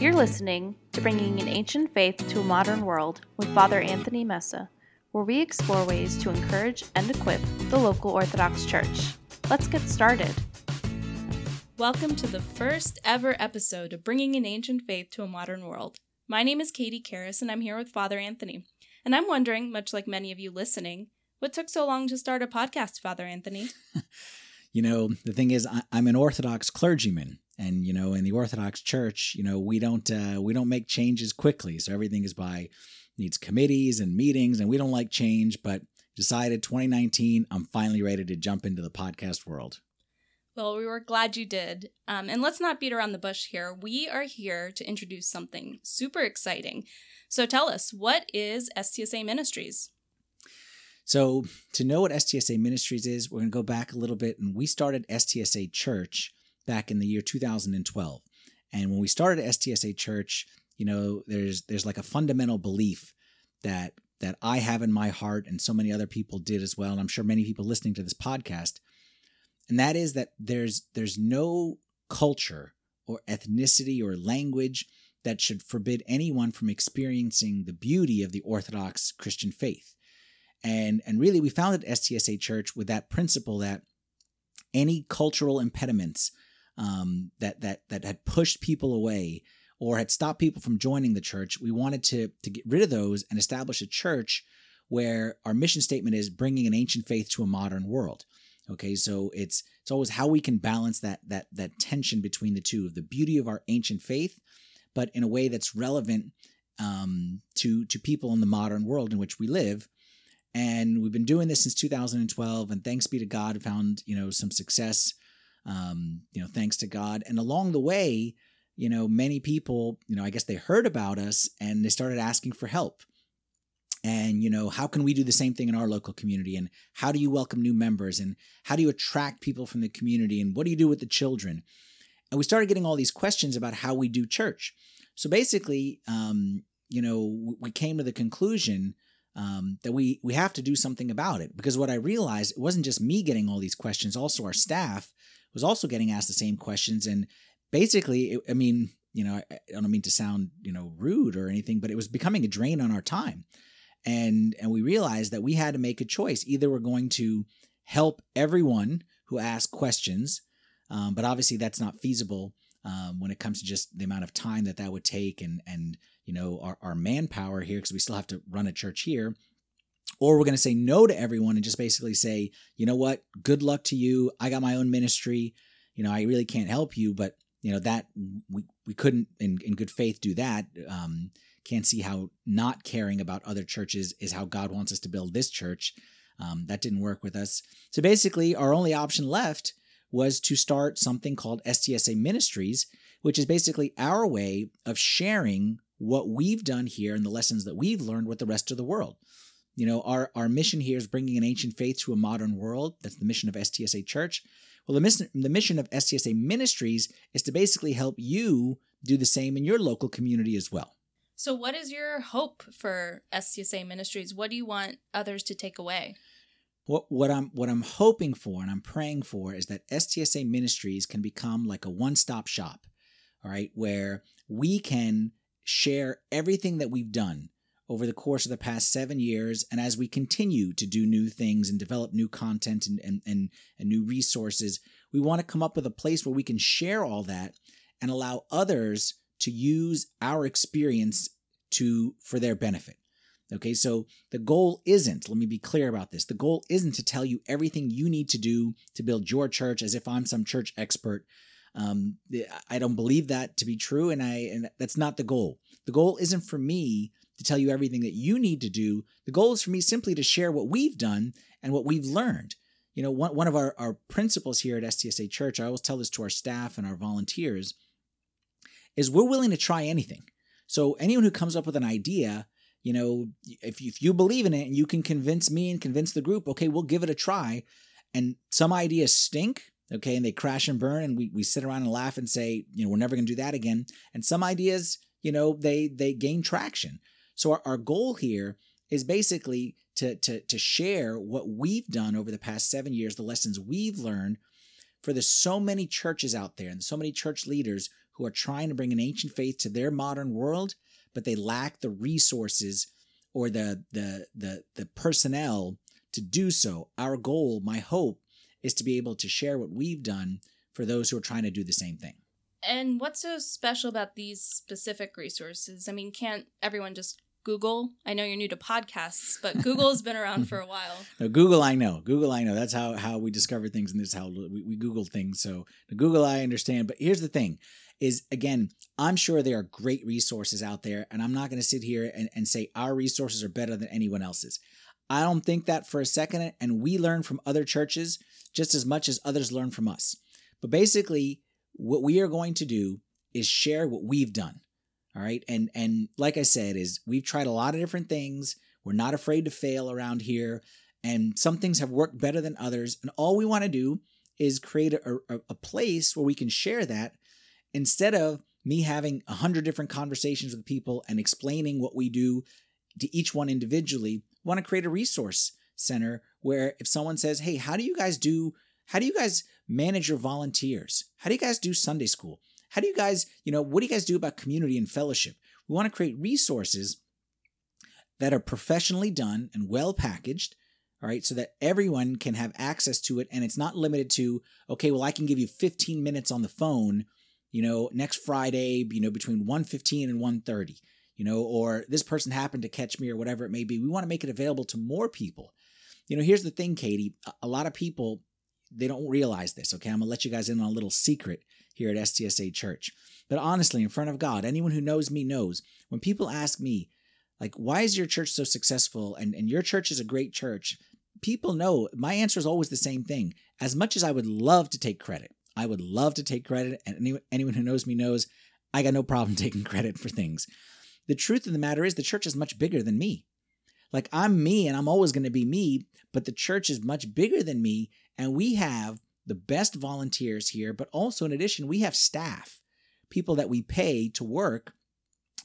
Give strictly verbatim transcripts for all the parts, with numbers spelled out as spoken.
You're listening to Bringing an Ancient Faith to a Modern World with Father Anthony Messa, where we explore ways to encourage and equip the local Orthodox Church. Let's get started. Welcome to the first ever episode of Bringing an Ancient Faith to a Modern World. My name is Katie Karris, and I'm here with Father Anthony. And I'm wondering, much like many of you listening, what took so long to start a podcast, Father Anthony? You know, the thing is, I, I'm an Orthodox clergyman, and you know, in the Orthodox Church, you know, we don't uh, we don't make changes quickly, so everything is by needs committees and meetings, and we don't like change. But decided twenty nineteen, I'm finally ready to jump into the podcast world. Well, we were glad you did, um, and let's not beat around the bush here. We are here to introduce something super exciting. So tell us, what is S T S A Ministries? So to know what S T S A Ministries is, we're going to go back a little bit. And we started S T S A Church back in the year two thousand twelve. And when we started S T S A Church, you know, there's there's like a fundamental belief that that I have in my heart, and so many other people did as well. And I'm sure many people listening to this podcast. And that is that there's there's no culture or ethnicity or language that should forbid anyone from experiencing the beauty of the Orthodox Christian faith. And and really, we founded S T S A Church with that principle that any cultural impediments um, that that that had pushed people away or had stopped people from joining the church, we wanted to to get rid of those and establish a church where our mission statement is bringing an ancient faith to a modern world. Okay, so it's it's always how we can balance that that that tension between the two, the beauty of our ancient faith, but in a way that's relevant um, to to people in the modern world in which we live. And we've been doing this since two thousand twelve, and thanks be to God, found, you know, some success, um, you know, thanks to God. And along the way, you know, many people, you know, I guess they heard about us and they started asking for help. And, you know, how can we do the same thing in our local community? And how do you welcome new members? And how do you attract people from the community? And what do you do with the children? And we started getting all these questions about how we do church. So basically, um, you know, we came to the conclusion Um, that we we have to do something about it, because what I realized, it wasn't just me getting all these questions. Also, our staff was also getting asked the same questions. And basically, it, I mean, you know, I, I don't mean to sound, you know, rude or anything, but it was becoming a drain on our time. And and we realized that we had to make a choice. Either we're going to help everyone who asks questions, um, but obviously that's not feasible um, when it comes to just the amount of time that that would take and and. you know, our, our manpower here, because we still have to run a church here, or we're going to say no to everyone and just basically say, you know what, good luck to you. I got my own ministry. You know, I really can't help you, but you know, that we, we couldn't in, in good faith do that. Um, can't see how not caring about other churches is how God wants us to build this church. Um, that didn't work with us. So basically our only option left was to start something called S T S A Ministries, which is basically our way of sharing what we've done here and the lessons that we've learned with the rest of the world. You know, our, our mission here is bringing an ancient faith to a modern world. That's the mission of S T S A Church. Well, the mission, the mission of S T S A Ministries is to basically help you do the same in your local community as well. So what is your hope for S T S A Ministries? What do you want others to take away? What, what I'm what I'm hoping for and I'm praying for is that S T S A Ministries can become like a one-stop shop, all right, where we can share everything that we've done over the course of the past seven years. And as we continue to do new things and develop new content and, and, and, and new resources, we want to come up with a place where we can share all that and allow others to use our experience to for their benefit. Okay, so the goal isn't, let me be clear about this, the goal isn't to tell you everything you need to do to build your church as if I'm some church expert. Um, I don't believe that to be true, and I and that's not the goal. The goal isn't for me to tell you everything that you need to do. The goal is for me simply to share what we've done and what we've learned. You know, one, one of our, our principles here at S T S A Church, I always tell this to our staff and our volunteers, is we're willing to try anything. So anyone who comes up with an idea, you know, if you, if you believe in it and you can convince me and convince the group, okay, we'll give it a try. And some ideas stink. Okay, and they crash and burn, and we, we sit around and laugh and say, you know, we're never going to do that again. And some ideas, you know, they they gain traction. So our, our goal here is basically to, to, to share what we've done over the past seven years, the lessons we've learned, for the so many churches out there and so many church leaders who are trying to bring an ancient faith to their modern world, but they lack the resources or the the the the personnel to do so. Our goal, my hope, is to be able to share what we've done for those who are trying to do the same thing. And what's so special about these specific resources? I mean, can't everyone just Google? I know you're new to podcasts, but Google has been around for a while. No, Google, I know. Google, I know. That's how, how we discover things, and this is how we, we Google things. So the Google, I understand. But here's the thing is, again, I'm sure there are great resources out there, and I'm not going to sit here and, and say our resources are better than anyone else's. I don't think that for a second, and we learn from other churches just as much as others learn from us. But basically, what we are going to do is share what we've done. All right. And and like I said, is we've tried a lot of different things. We're not afraid to fail around here. And some things have worked better than others. And all we want to do is create a, a, a place where we can share that, instead of me having a hundred different conversations with people and explaining what we do to each one individually. We want to create a resource center where if someone says, hey, how do you guys do, how do you guys manage your volunteers? How do you guys do Sunday school? How do you guys, you know, what do you guys do about community and fellowship? We want to create resources that are professionally done and well packaged, all right, so that everyone can have access to it. And it's not limited to, okay, well, I can give you fifteen minutes on the phone, you know, next Friday, you know, between one fifteen and one thirty, you know, or this person happened to catch me or whatever it may be. We want to make it available to more people. You know, here's the thing, Katie, a lot of people, they don't realize this, okay? I'm going to let you guys in on a little secret here at S T S A Church. But honestly, in front of God, anyone who knows me knows, when people ask me, like, why is your church so successful and, and your church is a great church, people know my answer is always the same thing. As much as I would love to take credit, I would love to take credit, and anyone, anyone who knows me knows I got no problem taking credit for things. The truth of the matter is the church is much bigger than me. Like, I'm me and I'm always going to be me, but the church is much bigger than me. And we have the best volunteers here, but also in addition, we have staff, people that we pay to work,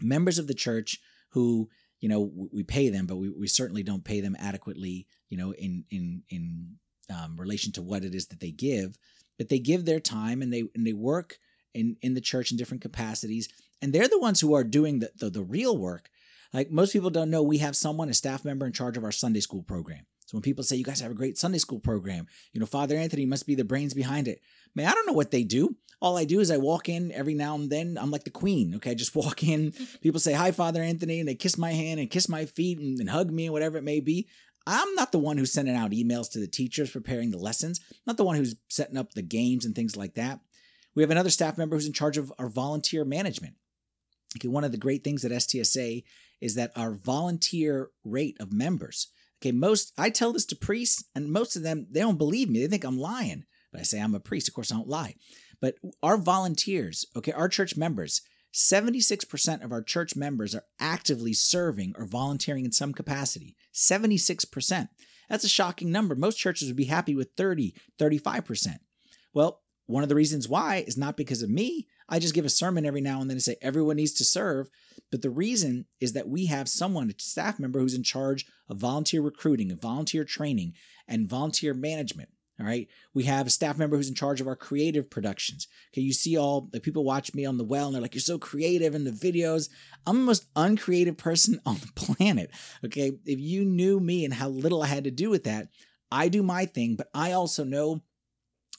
members of the church who, you know, we pay them, but we, we certainly don't pay them adequately, you know, in in in um, relation to what it is that they give. But they give their time and they and they work in, in the church in different capacities. And they're the ones who are doing the, the the real work. Like, most people don't know, we have someone, a staff member in charge of our Sunday school program. So when people say, you guys have a great Sunday school program, you know, Father Anthony must be the brains behind it. Man, I don't know what they do. All I do is I walk in every now and then. I'm like the queen. Okay, I just walk in. People say, hi, Father Anthony, and they kiss my hand and kiss my feet and, and hug me and whatever it may be. I'm not the one who's sending out emails to the teachers preparing the lessons. I'm not the one who's setting up the games and things like that. We have another staff member who's in charge of our volunteer management. Okay, one of the great things at S T S A is that our volunteer rate of members. Okay, most, I tell this to priests, and most of them, they don't believe me. They think I'm lying, but I say I'm a priest. Of course, I don't lie. But our volunteers, okay, our church members, seventy-six percent of our church members are actively serving or volunteering in some capacity. seventy-six percent. That's a shocking number. Most churches would be happy with thirty, thirty-five percent. Well, one of the reasons why is not because of me. I just give a sermon every now and then and say everyone needs to serve. But the reason is that we have someone, a staff member, who's in charge of volunteer recruiting, and volunteer training, and volunteer management. All right. We have a staff member who's in charge of our creative productions. Okay. You see all the people watch me on The Well and they're like, you're so creative in the videos. I'm the most uncreative person on the planet. Okay. If you knew me and how little I had to do with that, I do my thing, but I also know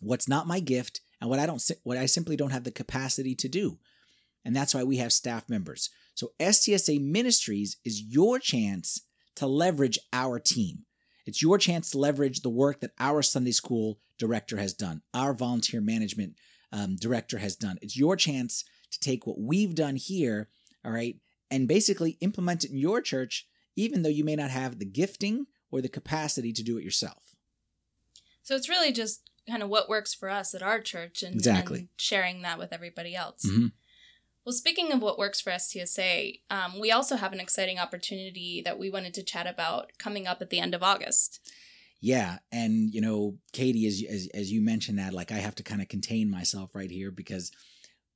what's not my gift and what I don't, what I simply don't have the capacity to do. And that's why we have staff members. So S T S A Ministries is your chance to leverage our team. It's your chance to leverage the work that our Sunday school director has done, our volunteer management um, director has done. It's your chance to take what we've done here, all right, and basically implement it in your church, even though you may not have the gifting or the capacity to do it yourself. So it's really just kind of what works for us at our church and, exactly. and sharing that with everybody else. Mm-hmm. Well, speaking of what works for S T S A, um, we also have an exciting opportunity that we wanted to chat about coming up at the end of August. Yeah. And, you know, Katie, as, as, as you mentioned that, like, I have to kind of contain myself right here because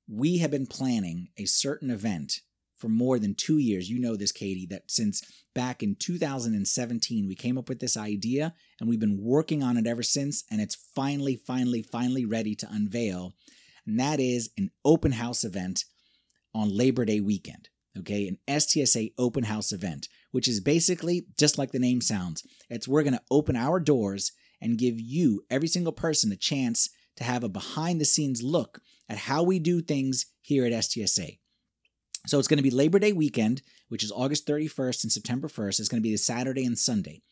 we have been planning a certain event for more than two years. You know this, Katie, that since back in two thousand seventeen, we came up with this idea and we've been working on it ever since. And it's finally, finally, finally ready to unveil. and that is an open house event on Labor Day weekend. Okay, an S T S A open house event, which is basically just like the name sounds. It's we're going to open our doors and give you, every single person, a chance to have a behind-the-scenes look at how we do things here at S T S A. So it's going to be Labor Day weekend, which is August thirty-first and September first. It's going to be the Saturday and Sunday.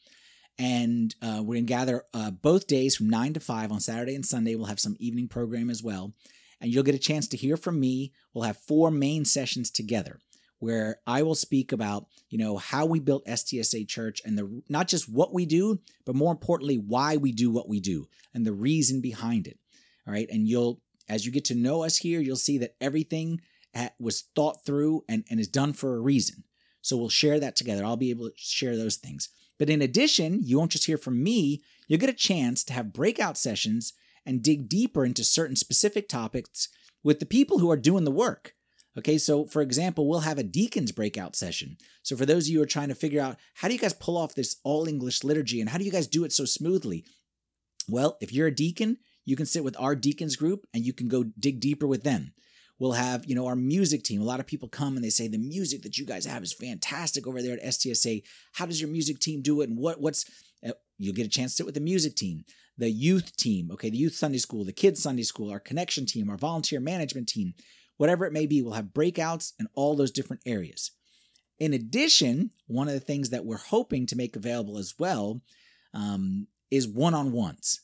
And uh, we're going to gather uh, both days from nine to five on Saturday and Sunday. We'll have some evening program as well. And you'll get a chance to hear from me. We'll have four main sessions together, where I will speak about, you know, how we built S T S A Church and the not just what we do, but more importantly, why we do what we do and the reason behind it. All right. And you'll, as you get to know us here, you'll see that everything was thought through and, and is done for a reason. So we'll share that together. I'll be able to share those things. But in addition, you won't just hear from me. You'll get a chance to have breakout sessions and dig deeper into certain specific topics with the people who are doing the work. Okay, so for example, we'll have a deacon's breakout session. So for those of you who are trying to figure out, how do you guys pull off this all-English liturgy and how do you guys do it so smoothly? Well, if you're a deacon, you can sit with our deacons group and you can go dig deeper with them. We'll have, you know, our music team. A lot of people come and they say, the music that you guys have is fantastic over there at S T S A. How does your music team do it? And what what's, uh, you'll get a chance to sit with the music team, the youth team, okay, the youth Sunday school, the kids Sunday school, our connection team, our volunteer management team. Whatever it may be, we'll have breakouts in all those different areas. In addition, one of the things that we're hoping to make available as well um, is one-on-ones,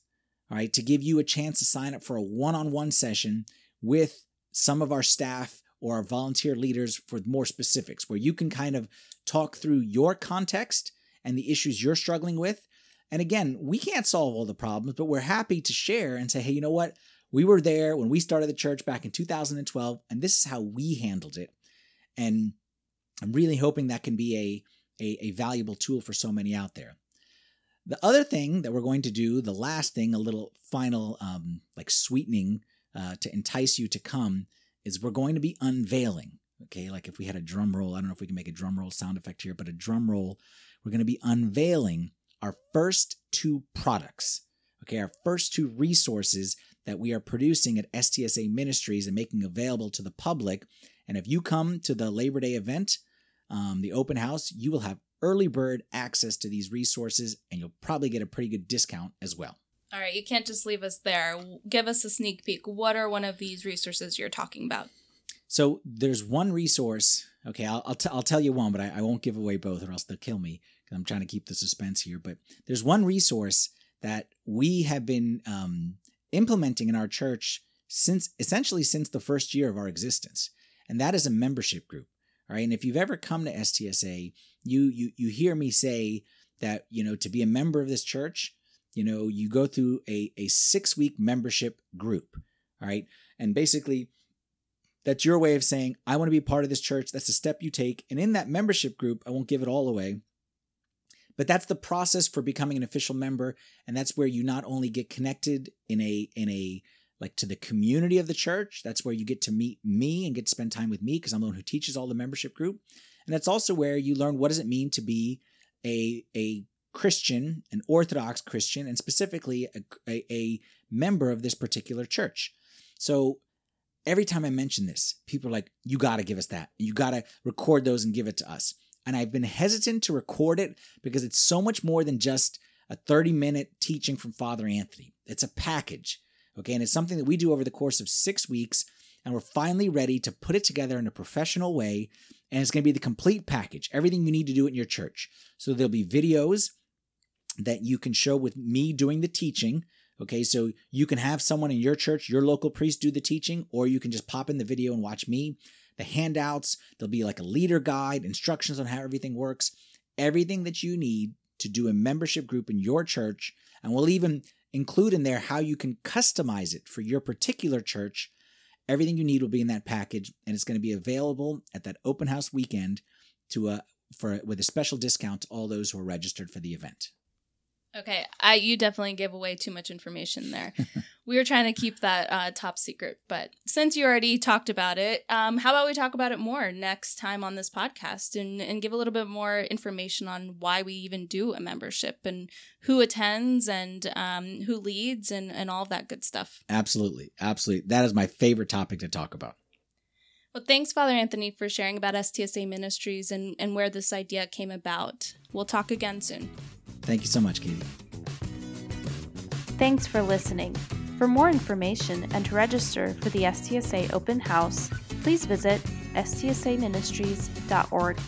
all right, to give you a chance to sign up for a one-on-one session with some of our staff or our volunteer leaders for more specifics, where you can kind of talk through your context and the issues you're struggling with. And again, we can't solve all the problems, but we're happy to share and say, hey, you know what? We were there when we started the church back in two thousand twelve, and this is how we handled it. And I'm really hoping that can be a, a, a valuable tool for so many out there. The other thing that we're going to do, the last thing, a little final um, like sweetening uh, to entice you to come, is we're going to be unveiling. Okay, like if we had a drum roll, I don't know if we can make a drum roll sound effect here, but a drum roll, we're going to be unveiling our first two products. Okay, our first two resources that we are producing at S T S A Ministries and making available to the public. And if you come to the Labor Day event, um, the open house, you will have early bird access to these resources, and you'll probably get a pretty good discount as well. All right, you can't just leave us there. Give us a sneak peek. What are one of these resources you're talking about? So there's one resource. Okay, I'll I'll, t- I'll tell you one, but I, I won't give away both or else they'll kill me because I'm trying to keep the suspense here. But there's one resource that we have been um, implementing in our church since essentially since the first year of our existence. And that is a membership group. All right. And if you've ever come to S T S A, you you you hear me say that, you know, to be a member of this church, you know, you go through a, a six week membership group. All right. And basically that's your way of saying, I want to be part of this church. That's a step you take. And in that membership group, I won't give it all away, but that's the process for becoming an official member, and that's where you not only get connected in a in a like to the community of the church. That's where you get to meet me and get to spend time with me because I'm the one who teaches all the membership group, and that's also where you learn what does it mean to be a a Christian, an Orthodox Christian, and specifically a, a, a member of this particular church. So every time I mention this, people are like, "You got to give us that. You got to record those and give it to us." And I've been hesitant to record it because it's so much more than just a thirty-minute teaching from Father Anthony. It's a package, okay? And it's something that we do over the course of six weeks, and we're finally ready to put it together in a professional way, and it's going to be the complete package, everything you need to do in your church. So there'll be videos that you can show with me doing the teaching, okay? So you can have someone in your church, your local priest, do the teaching, or you can just pop in the video and watch me. The handouts, there'll be like a leader guide, instructions on how everything works, everything that you need to do a membership group in your church. And we'll even include in there how you can customize it for your particular church. Everything you need will be in that package, and it's going to be available at that open house weekend to uh, for with a special discount to all those who are registered for the event. Okay, I, you definitely gave away too much information there. We were trying to keep that uh, top secret, but since you already talked about it, um, how about we talk about it more next time on this podcast and, and give a little bit more information on why we even do a membership and who attends and um, who leads and, and all of that good stuff. Absolutely. Absolutely. That is my favorite topic to talk about. Well, thanks, Father Anthony, for sharing about S T S A Ministries and, and where this idea came about. We'll talk again soon. Thank you so much, Katie. Thanks for listening. For more information and to register for the S T S A Open House, please visit S T S A ministries dot org.